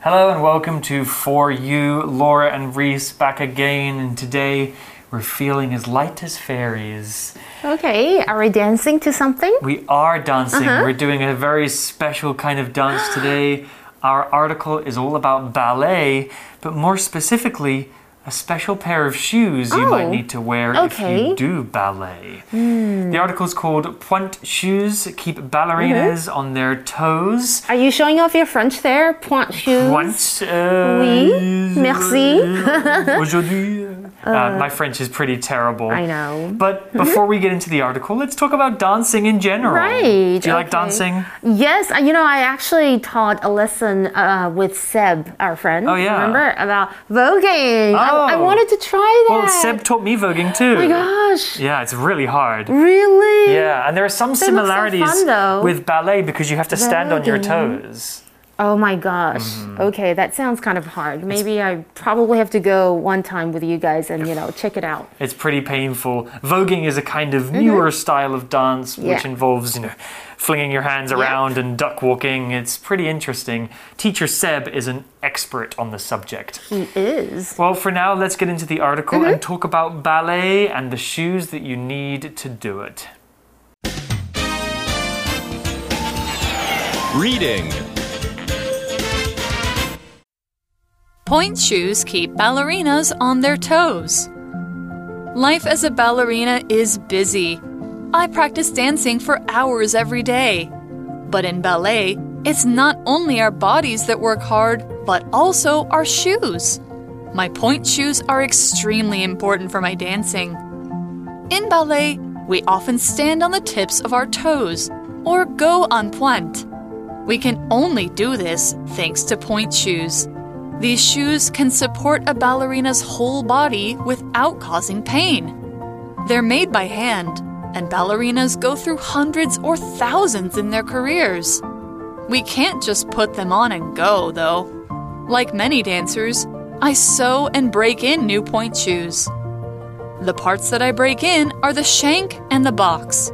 Hello and welcome to For You, Laura and Reese back again, and today we're feeling as light as fairies. Okay, are we dancing to something? We are dancing. We're doing a very special kind of dance today. Our article is all about ballet, but more specifically, a special pair of shoes you might need to wear if you do ballet. The article is called Pointe Shoes Keep Ballerinas on Their Toes. Are you showing off your French there? Pointe shoes? Pointe. Oui, merci. Aujourd'hui. My French is pretty terrible. I know. But before we get into the article, let's talk about dancing in general. Right. Do you like dancing? Yes. You know, I actually taught a lesson with Seb, our friend. Oh, yeah. Remember? About voguing. Oh. I wanted to try that. Well, Seb taught me voguing too. Oh my gosh. Yeah, it's really hard. Really? Yeah, and there are some similarities with ballet because you have to stand on your toes. Oh my gosh. Okay, that sounds kind of hard. Maybe I probably have to go one time with you guys and, you know, check it out. It's pretty painful. Voguing is a kind of newer style of dance which involves, you know, flinging your hands around and duck walking. It's pretty interesting. Teacher Seb is an expert on the subject. He is. Well, for now, let's get into the article and talk about ballet and the shoes that you need to do it. Reading. Pointe shoes keep ballerinas on their toes. Life as a ballerina is busy. I practice dancing for hours every day. But in ballet, it's not only our bodies that work hard, but also our shoes. My pointe shoes are extremely important for my dancing. In ballet, we often stand on the tips of our toes, or go en pointe. We can only do this thanks to pointe shoes. These shoes can support a ballerina's whole body without causing pain. They're made by hand, and ballerinas go through hundreds or thousands in their careers. We can't just put them on and go, though. Like many dancers, I sew and break in new pointe shoes. The parts that I break in are the shank and the box.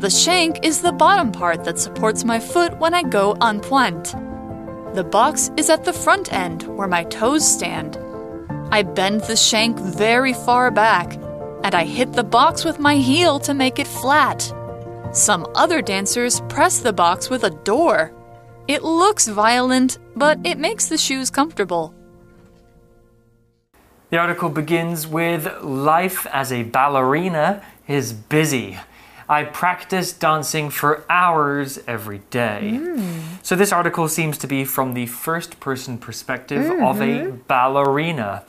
The shank is the bottom part that supports my foot when I go en pointe. The box is at the front end, where my toes stand. I bend the shank very far back, and I hit the box with my heel to make it flat. Some other dancers press the box with a door. It looks violent, but it makes the shoes comfortable. The article begins with, "Life as a ballerina is busy. I practice dancing for hours every day." So this article seems to be from the first-person perspective of a ballerina.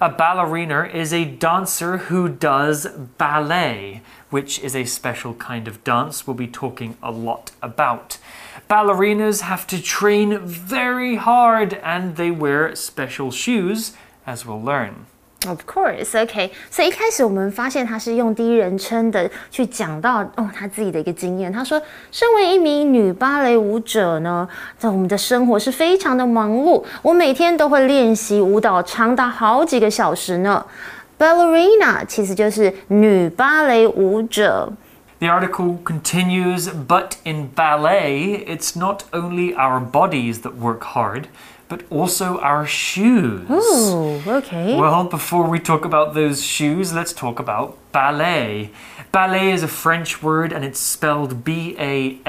A ballerina is a dancer who does ballet, which is a special kind of dance we'll be talking a lot about. Ballerinas have to train very hard, and they wear special shoes, as we'll learn. Of course, okay. 所以一开始我们发现他是用第一人称的去讲到他自己的一个经验。他说，身为一名女芭蕾舞者呢，在我们的生活是非常的忙碌。我每天都会练习舞蹈，长达好几个小时呢。Ballerina 其实就是女芭蕾舞者。The article continues, but in ballet, it's not only our bodies that work hard, but also our shoes. Oh, okay. Well, before we talk about those shoes, let's talk about ballet. Ballet is a French word, and it's spelled B-A-L-L-E-T.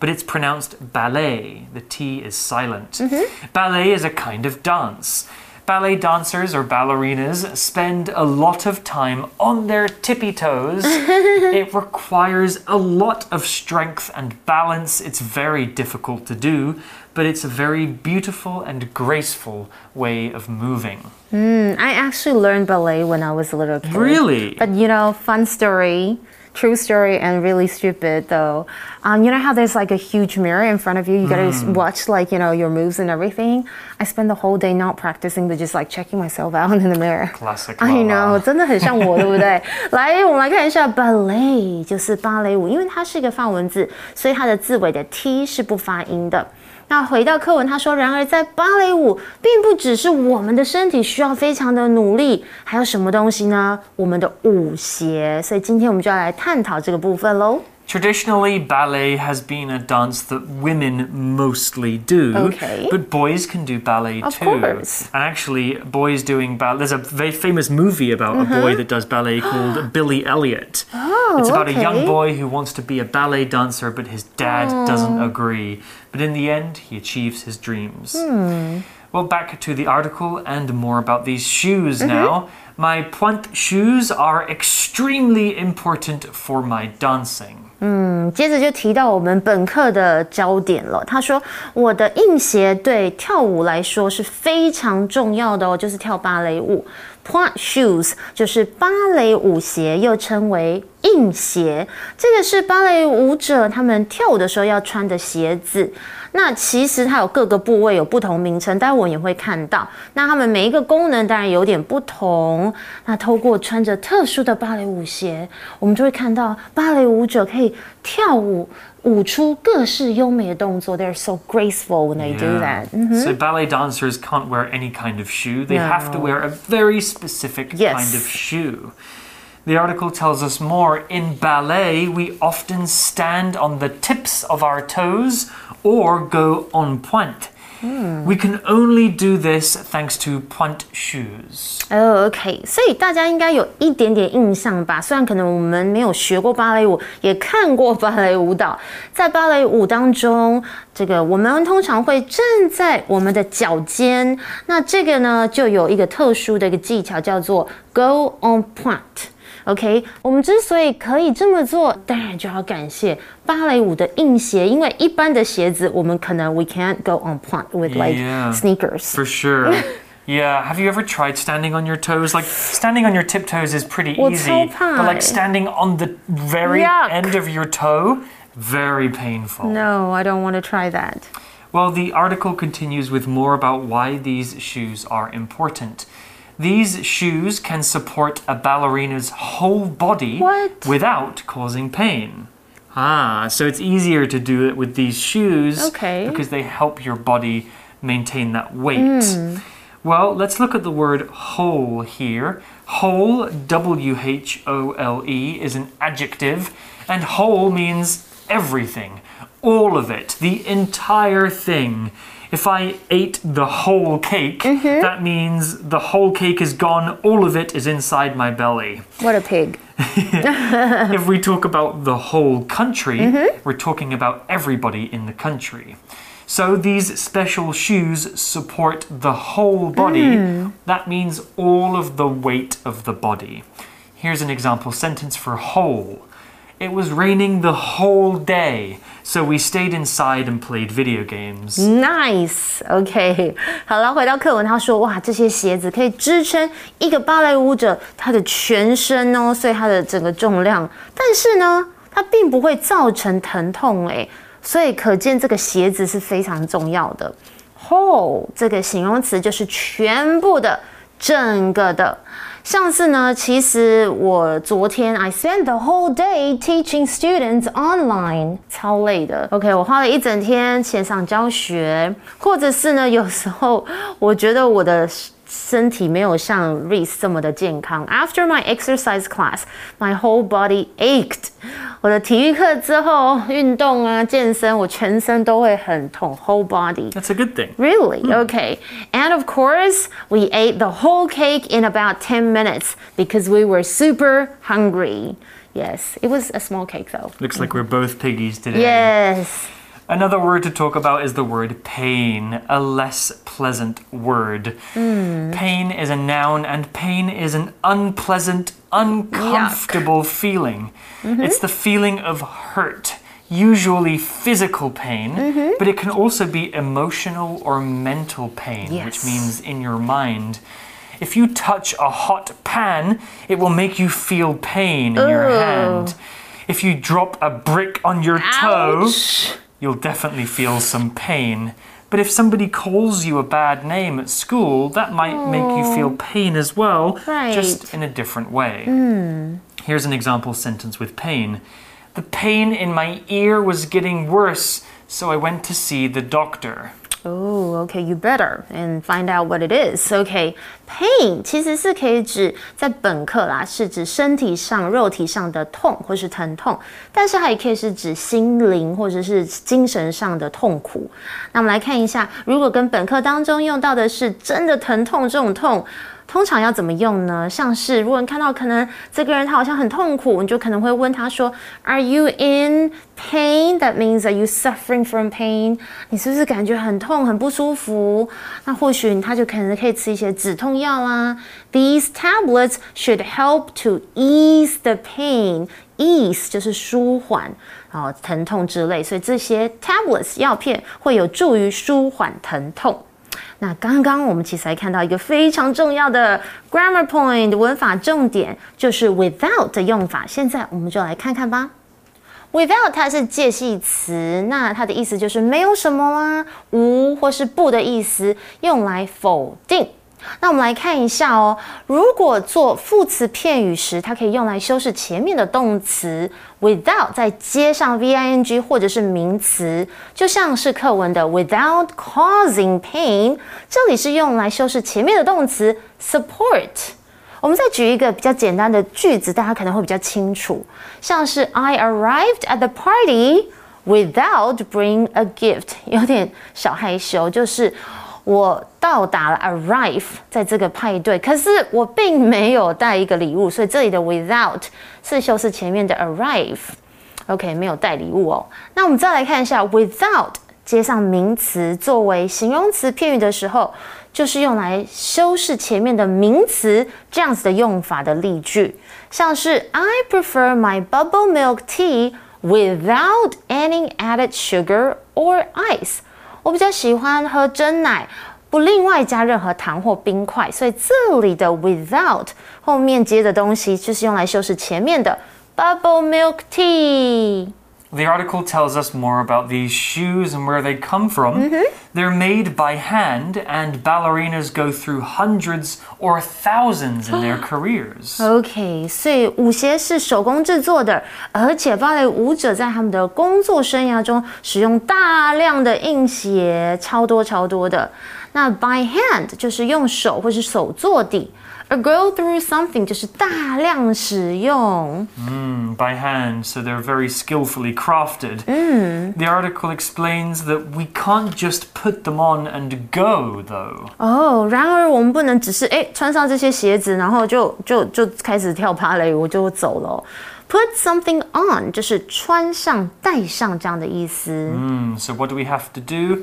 But it's pronounced ballet. The T is silent. Ballet is a kind of dance. Ballet dancers or ballerinas spend a lot of time on their tippy toes. It requires a lot of strength and balance. It's very difficult to do, but it's a very beautiful and graceful way of moving. I actually learned ballet when I was a little kid. Really? But you know, fun story. True story and really stupid, though. You know how there's like a huge mirror in front of you? You gotta watch, like, you know, your moves and everything. I spend the whole day not practicing, but just like checking myself out in the mirror. Classic. I know, 真的很像我，对不对？来，我们来看一下 ballet， 就是芭蕾舞，因为它是一个法文字，所以它的字尾的 t 是不发音的。那回到课文，他说，然而在芭蕾舞，并不只是我们的身体需要非常的努力，还有什么东西呢？我们的舞鞋。所以今天我们就要来探讨这个部分咯。Traditionally, ballet has been a dance that women mostly do, okay. but boys can do ballet too. Of course. And actually, boys doing ballet... There's a very famous movie about a boy that does ballet called Billy Elliot. Oh, it's about a young boy who wants to be a ballet dancer, but his dad doesn't agree. But in the end, he achieves his dreams. Well, back to the article and more about these shoes now. My pointe shoes are extremely important for my dancing. 接着就提到我们本课的焦点了。他说，我的硬鞋对跳舞来说是非常重要的哦，就是跳芭蕾舞。Pointe shoes 就是芭蕾舞鞋，又称为硬鞋。这个是芭蕾舞者他们跳舞的时候要穿的鞋子。那其实它有各个部位有不同名称，待会我也会看到。那它们每一个功能当然有点不同。那透过穿着特殊的芭蕾舞鞋，我们就会看到芭蕾舞者可以跳舞，舞出各式优美的动作。They're so graceful when they do that. So ballet dancers can't wear any kind of shoe. They have to wear a very specific kind of shoe. The article tells us more. In ballet, we often stand on the tips of our toes or go en pointe. We can only do this thanks to pointe shoes. Oh, okay. 所以大家应该有一点点印象吧？虽然可能我们没有学过芭蕾舞，也看过芭蕾舞蹈。在芭蕾舞当中，这个我们通常会站在我们的脚尖。那这个呢，就有一个特殊的一个技巧，叫做 go en pointe。OK， 我们之所以可以这么做，当然就要感谢芭蕾舞的硬鞋，因为一般的鞋子我们可能 we can't go en pointe with like sneakers. For sure. Yeah, have you ever tried standing on your toes? Like, standing on your tiptoes is pretty easy. 我超怕欸。But like standing on the very end of your toe, very painful. No, I don't want to try that. Well, the article continues with more about why these shoes are important. These shoes can support a ballerina's whole body without causing pain. Ah, so it's easier to do it with these shoes because they help your body maintain that weight. Well, let's look at the word whole here. Whole, W-H-O-L-E, is an adjective, and whole means everything, all of it, the entire thing. If I ate the whole cake, that means the whole cake is gone, all of it is inside my belly. What a pig. If we talk about the whole country, we're talking about everybody in the country. So these special shoes support the whole body. That means all of the weight of the body. Here's an example sentence for whole. It was raining the whole day, so we stayed inside and played video games. Nice. Okay. 好了，回到课文，他说，哇，这些鞋子可以支撑一个芭蕾舞者他的全身哦，所以他的整个重量。但是呢，它并不会造成疼痛诶，所以可见这个鞋子是非常重要的。Whole 这个形容词就是全部的、整个的。上次呢，其实我昨天 I spent the whole day teaching students online， 超累的。OK， 我花了一整天线上教学，或者是呢，有时候我觉得我的身体没有像 Reese 这么的健康。After my exercise class, my whole body ached。我的体育课之后，运动啊、健身，我全身都会很痛 ，whole body. That's a good thing. Really? Okay. And of course, we ate the whole cake in about 10 minutes because we were super hungry. Yes, it was a small cake though. Looks like we're both piggies today. Yes. Another word to talk about is the word pain, a less pleasant word. Pain is a noun, and pain is an unpleasant, uncomfortable feeling. It's the feeling of hurt, usually physical pain, but it can also be emotional or mental pain, which means in your mind. If you touch a hot pan, it will make you feel pain in your hand. If you drop a brick on your toe... You'll definitely feel some pain. But if somebody calls you a bad name at school, that might make you feel pain as well, just in a different way. Here's an example sentence with pain. The pain in my ear was getting worse, so I went to see the doctor. Oh, okay, you better and find out what it is. Okay, pain 其实是可以指在本课啦，是指身体上、肉体上的痛或是疼痛，但是它也可以是指心灵或者是精神上的痛苦。那我们来看一下，如果跟本课当中用到的是真的疼痛这种痛。 通常要怎么用呢？像是如果你看到可能这个人他好像很痛苦，你就可能会问他说 ，Are you in pain? That means that you suffering from pain. 你是不是感觉很痛、很不舒服？那或许他就可能可以吃一些止痛药啦。These tablets should help to ease the pain. Ease 就是舒缓，然后疼痛之类，所以这些 tablets 药片会有助于舒缓疼痛。 那刚刚我们其实还看到一个非常重要的 grammar point 文法重点，就是 without 的用法。现在我们就来看看吧。without 它是介系词，那它的意思就是没有什么啊，无或是不的意思，用来否定。 那我们来看一下哦，如果做副词片语时，它可以用来修饰前面的动词 without， 再接上 V-I-N-G 或者是名词，就像是课文的 without causing pain， 这里是用来修饰前面的动词 support。我们再举一个比较简单的句子，大家可能会比较清楚，像是 I arrived at the party without bringing a gift， 有点小害羞，就是。 我到达了 ，arrive 在这个派对，可是我并没有带一个礼物，所以这里的 without 是修饰前面的 arrive。OK， 没有带礼物哦。那我们再来看一下 without 接上名词作为形容词片语的时候，就是用来修饰前面的名词这样子的用法的例句，像是 I prefer my bubble milk tea without any added sugar or ice。 我比较喜欢喝真奶，不另外加任何糖或冰块，所以这里的 without 后面接的东西就是用来修饰前面的 bubble milk tea。The article tells us more about these shoes and where they come from. They're made by hand, and ballerinas go through hundreds or thousands in their careers. Okay, 所以舞鞋是手工制作的，而且芭蕾舞者在他们的工作生涯中使用大量的硬鞋，超多的。那 by hand 就是用手或是手做底。 Go through something 就是大量使用。By hand, so they're very skillfully crafted. The article explains that we can't just put them on and go, though. 哦，然而我们不能只是穿上这些鞋子，然后就开始跳芭蕾舞就走了。 Put something on 就是穿上、戴上这样的意思。So what do we have to do?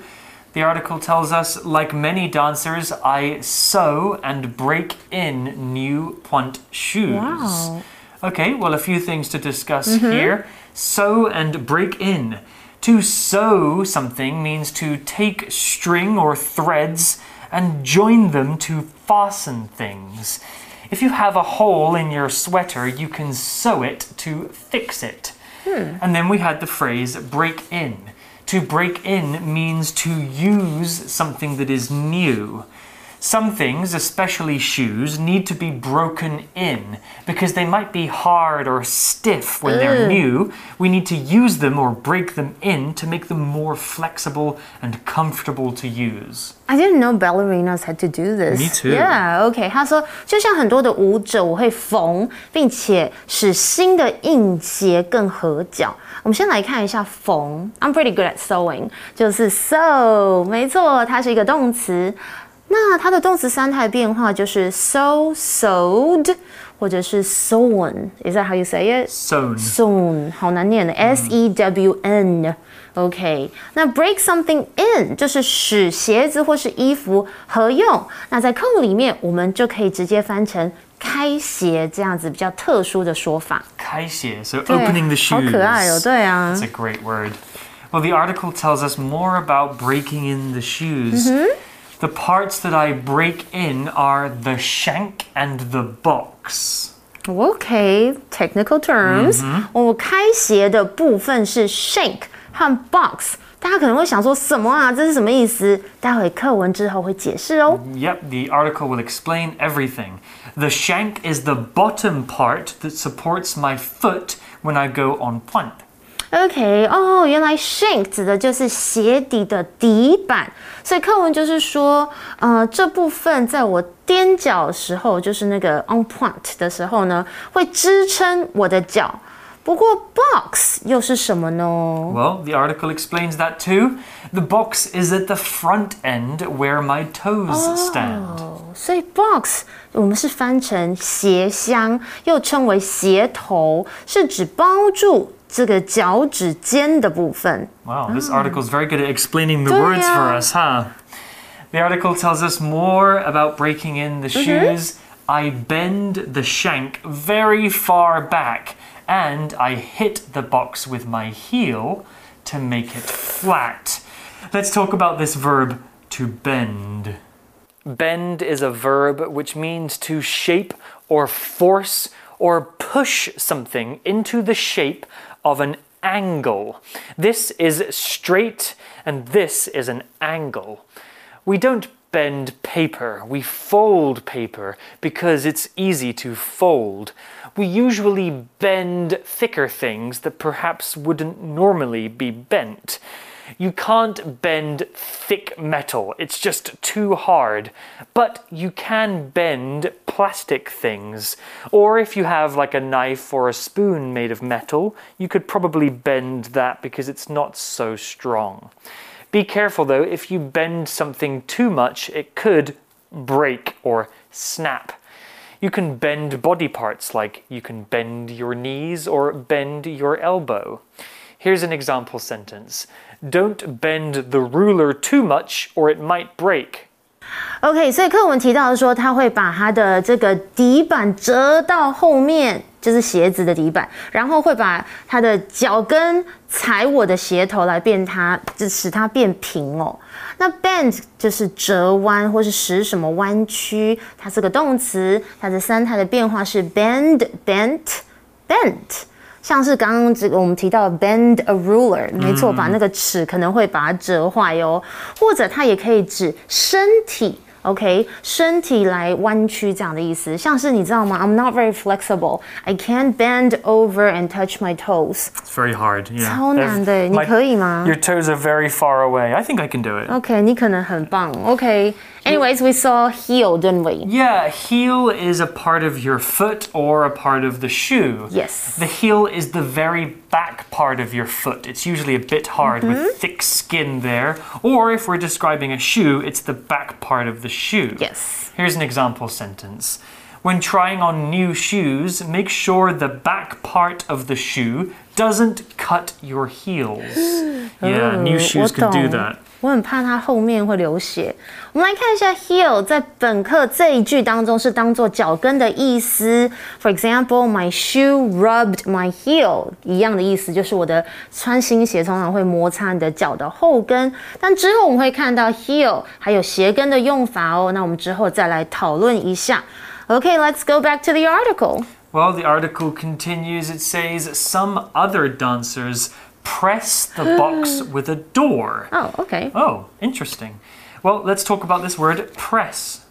The article tells us, like many dancers, I sew and break in new pointe shoes. Wow. Okay, well, a few things to discuss here. Sew and break in. To sew something means to take string or threads and join them to fasten things. If you have a hole in your sweater, you can sew it to fix it. And then we had the phrase break in. To break in means to use something that is new. Some things, especially shoes, need to be broken in because they might be hard or stiff when they're new. We need to use them or break them in to make them more flexible and comfortable to use. I didn't know ballerinas had to do this. Me too. Yeah, okay. 他说，就像很多的舞者，我会缝，并且使新的硬鞋更合脚。我们先来看一下缝。I'm pretty good at sewing. 就是 sew， 没错，它是一个动词。那它的动词三态变化就是 sew, sewed， 或者是 sewn. Is that how you say it? Sewn. Sewn. 好难念的 S-E-W-N. OK， 那 break something in 就是使鞋子或是衣服合用。那在课里面，我们就可以直接翻成开鞋这样子比较特殊的说法。开鞋 ，so opening the shoes。好可爱哦，对啊。It's a great word. Well, the article tells us more about breaking in the shoes. The parts that I break in are the shank and the box. Okay, technical terms. 我开鞋的部分是 shank。 和 box， 大家可能会想说什么啊？这是什么意思？待会课文之后会解释哦。Yep, the article will explain everything. The shank is the bottom part that supports my foot when I go on plank. OK， 哦，原来 sink 指的就是鞋底的底板，所以课文就是说，这部分在我踮脚的时候，就是那个 on point 的时候呢，会支撑我的脚。不过 box 又是什么呢？ Well, the article explains that too. The box is at the front end where my toes stand. 所以 box 我们是翻成鞋箱，又称为鞋头，是指包住这个脚趾尖的部分。Wow, this article is very good at explaining the words for us, huh? The article tells us more about breaking in the shoes. I bend the shank very far back. And I hit the box with my heel to make it flat. Let's talk about this verb, to bend. Bend is a verb which means to shape or force or push something into the shape of an angle. This is straight and this is an angle. We don't bend paper, we fold paper because it's easy to fold. We usually bend thicker things that perhaps wouldn't normally be bent. You can't bend thick metal, it's just too hard. But you can bend plastic things. Or if you have like a knife or a spoon made of metal, you could probably bend that because it's not so strong. Be careful though, if you bend something too much, it could break or snap. You can bend body parts, like you can bend your knees or bend your elbow. Here's an example sentence. Don't bend the ruler too much or it might break. OK, 所以课文提到说他会把他的这个底板折到后面，就是鞋子的底板，然后会把他的脚跟踩我的鞋头来变它，就使它变平哦。那 bend 就是折弯或是使什么弯曲，它是个动词，它的三态的变化是 bend, bent, bent。像是刚刚这个我们提到的 bend a ruler， 没错，把那个尺可能会把它折坏哦。或者它也可以指身体 ，OK， 身体来弯曲这样的意思。像是你知道吗 ？I'm not very flexible. I can't bend over and touch my toes. It's very hard. Yeah. 超难的，你可以吗 ？Your toes are very far away. I think I can do it. OK， 你可能很棒。OK。Anyways, we saw heel, didn't we? Yeah, heel is a part of your foot or a part of the shoe. Yes. The heel is the very back part of your foot. It's usually a bit hard with thick skin there. Or if we're describing a shoe, it's the back part of the shoe. Yes. Here's an example sentence. When trying on new shoes, make sure the back part of the shoe doesn't cut your heels. Yeah, new shoes can do that. 我很怕它后面会流血。我们来看一下 heel 在本课这一句当中是当做脚跟的意思。For example, my shoe rubbed my heel， 一样的意思，就是我的穿新鞋通常会摩擦你的脚的后跟。但之后我们会看到 heel 还有鞋跟的用法哦。那我们之后再来讨论一下。Okay, let's go back to the article. Well, the article continues. It says some other dancers press the box with a door. Oh, okay. Oh, interesting. Well, let's talk about this word, press.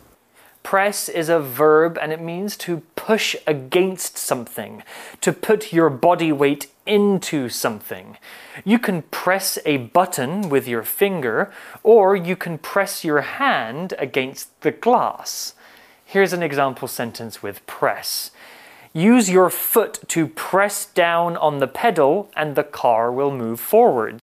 Press is a verb and it means to push against something, to put your body weight into something. You can press a button with your finger, or you can press your hand against the glass. Here's an example sentence with press. Use your foot to press down on the pedal and the car will move forward.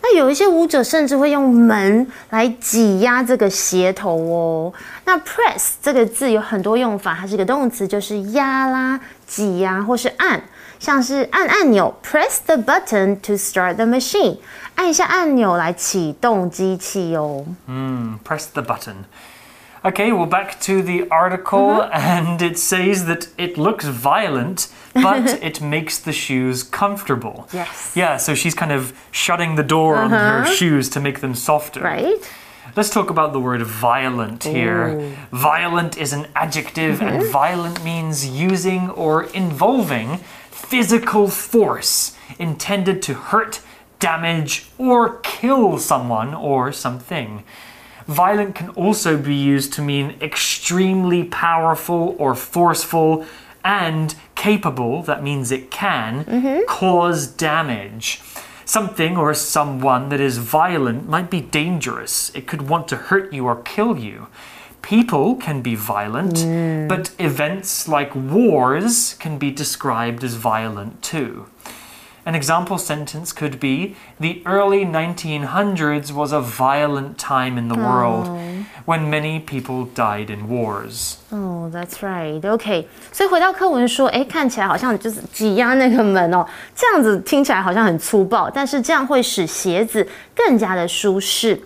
那有一些舞者甚至会用门来挤压这个鞋头哦。那 press 这个字有很多用法，它是一个动词，就是压啦、挤压或是按。像是按按钮 press the button to start the machine， 按一下按钮来启动机器哦。Press the button.Okay, well, back to the article, and it says that it looks violent, but it makes the shoes comfortable. Yes. Yeah, so she's kind of shutting the door on her shoes to make them softer. Right. Let's talk about the word violent here. Violent is an adjective, and violent means using or involving physical force intended to hurt, damage, or kill someone or something.Violent can also be used to mean extremely powerful or forceful, and capable, that means it can, cause damage. Something or someone that is violent might be dangerous. It could want to hurt you or kill you. People can be violent, but events like wars can be described as violent too. An example sentence could be, the early 1900s was a violent time in the world when many people died in wars. Oh, that's right. Okay. 所以回到课文说，哎，看起来好像就是挤压那个门哦，这样子听起来好像很粗暴，但是这样会使鞋子更加的舒适。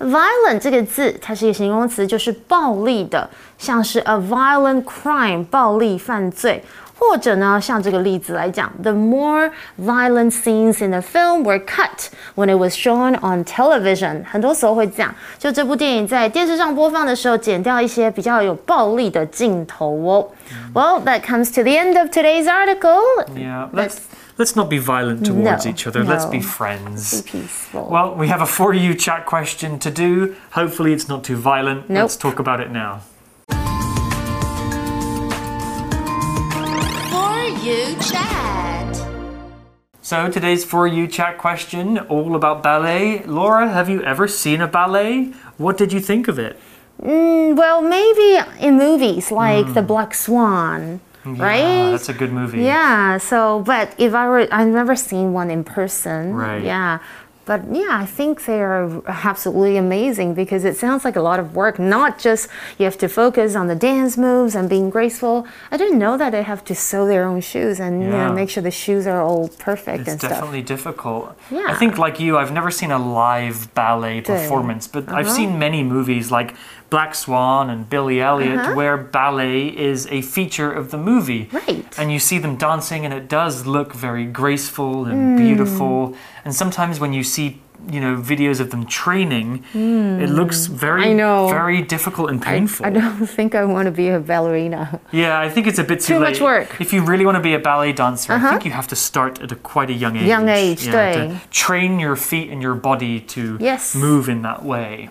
Violent 这个字，它是一个形容词，就是暴力的，像是 a violent crime， 暴力犯罪。或者呢，像这个例子来讲 ，the more violent scenes in the film were cut when it was shown on television。很多时候会这样，就这部电影在电视上播放的时候，剪掉一些比较有暴力的镜头哦。Well, that comes to the end of today's article. Yeah, let's not be violent towards each other. Let's be friends. Be peaceful. Well, we have a For You chat question to do. Hopefully, it's not too violent. Let's talk about it now. So today's For You Chat question, all about ballet. Laura, have you ever seen a ballet? What did you think of it? Well, maybe in movies like The Black Swan, right? That's a good movie. Yeah, so, but if I've never seen one in person. Right. Yeah. But yeah, I think they are absolutely amazing because it sounds like a lot of work. Not just you have to focus on the dance moves and being graceful. I didn't know that they have to sew their own shoes and you know, make sure the shoes are all perfect and stuff. It's definitely difficult. Yeah. I think like you, I've never seen a live ballet performance, but I've seen many movies like Black Swan and Billy Elliot where ballet is a feature of the movie. Right. And you see them dancing and it does look very graceful and beautiful. And sometimes when you see videos of them training, it looks very difficult and painful. I don't think I want to be a ballerina. Yeah, I think it's a bit too late. Too much work. If you really want to be a ballet dancer, I think you have to start at quite a young age. Young age, to train your feet and your body to move in that way.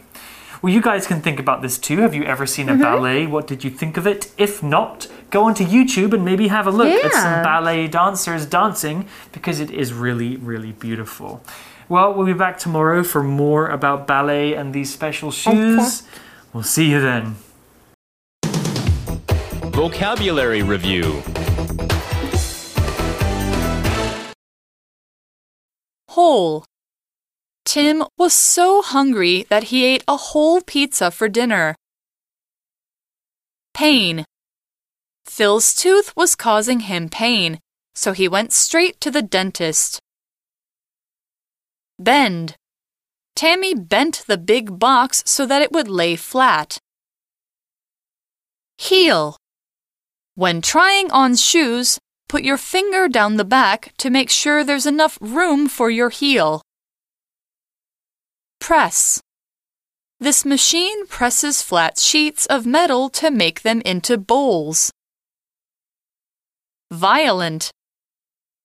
Well, you guys can think about this too. Have you ever seen a ballet? What did you think of it? If not, go onto YouTube and maybe have a look at some ballet dancers dancing because it is really, really beautiful. Well, we'll be back tomorrow for more about ballet and these special shoes. Okay. We'll see you then. Vocabulary Review. Whole. Tim was so hungry that he ate a whole pizza for dinner. Pain. Phil's tooth was causing him pain, so he went straight to the dentist. Bend. Tammy bent the big box so that it would lay flat. Heel. When trying on shoes, put your finger down the back to make sure there's enough room for your heel. Press. This machine presses flat sheets of metal to make them into bowls. Violent.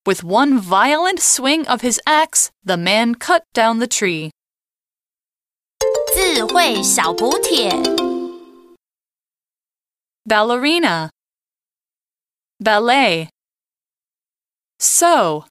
With one violent swing of his axe, the man cut down the tree. 智慧小补帖 Ballerina. Ballet. Sew.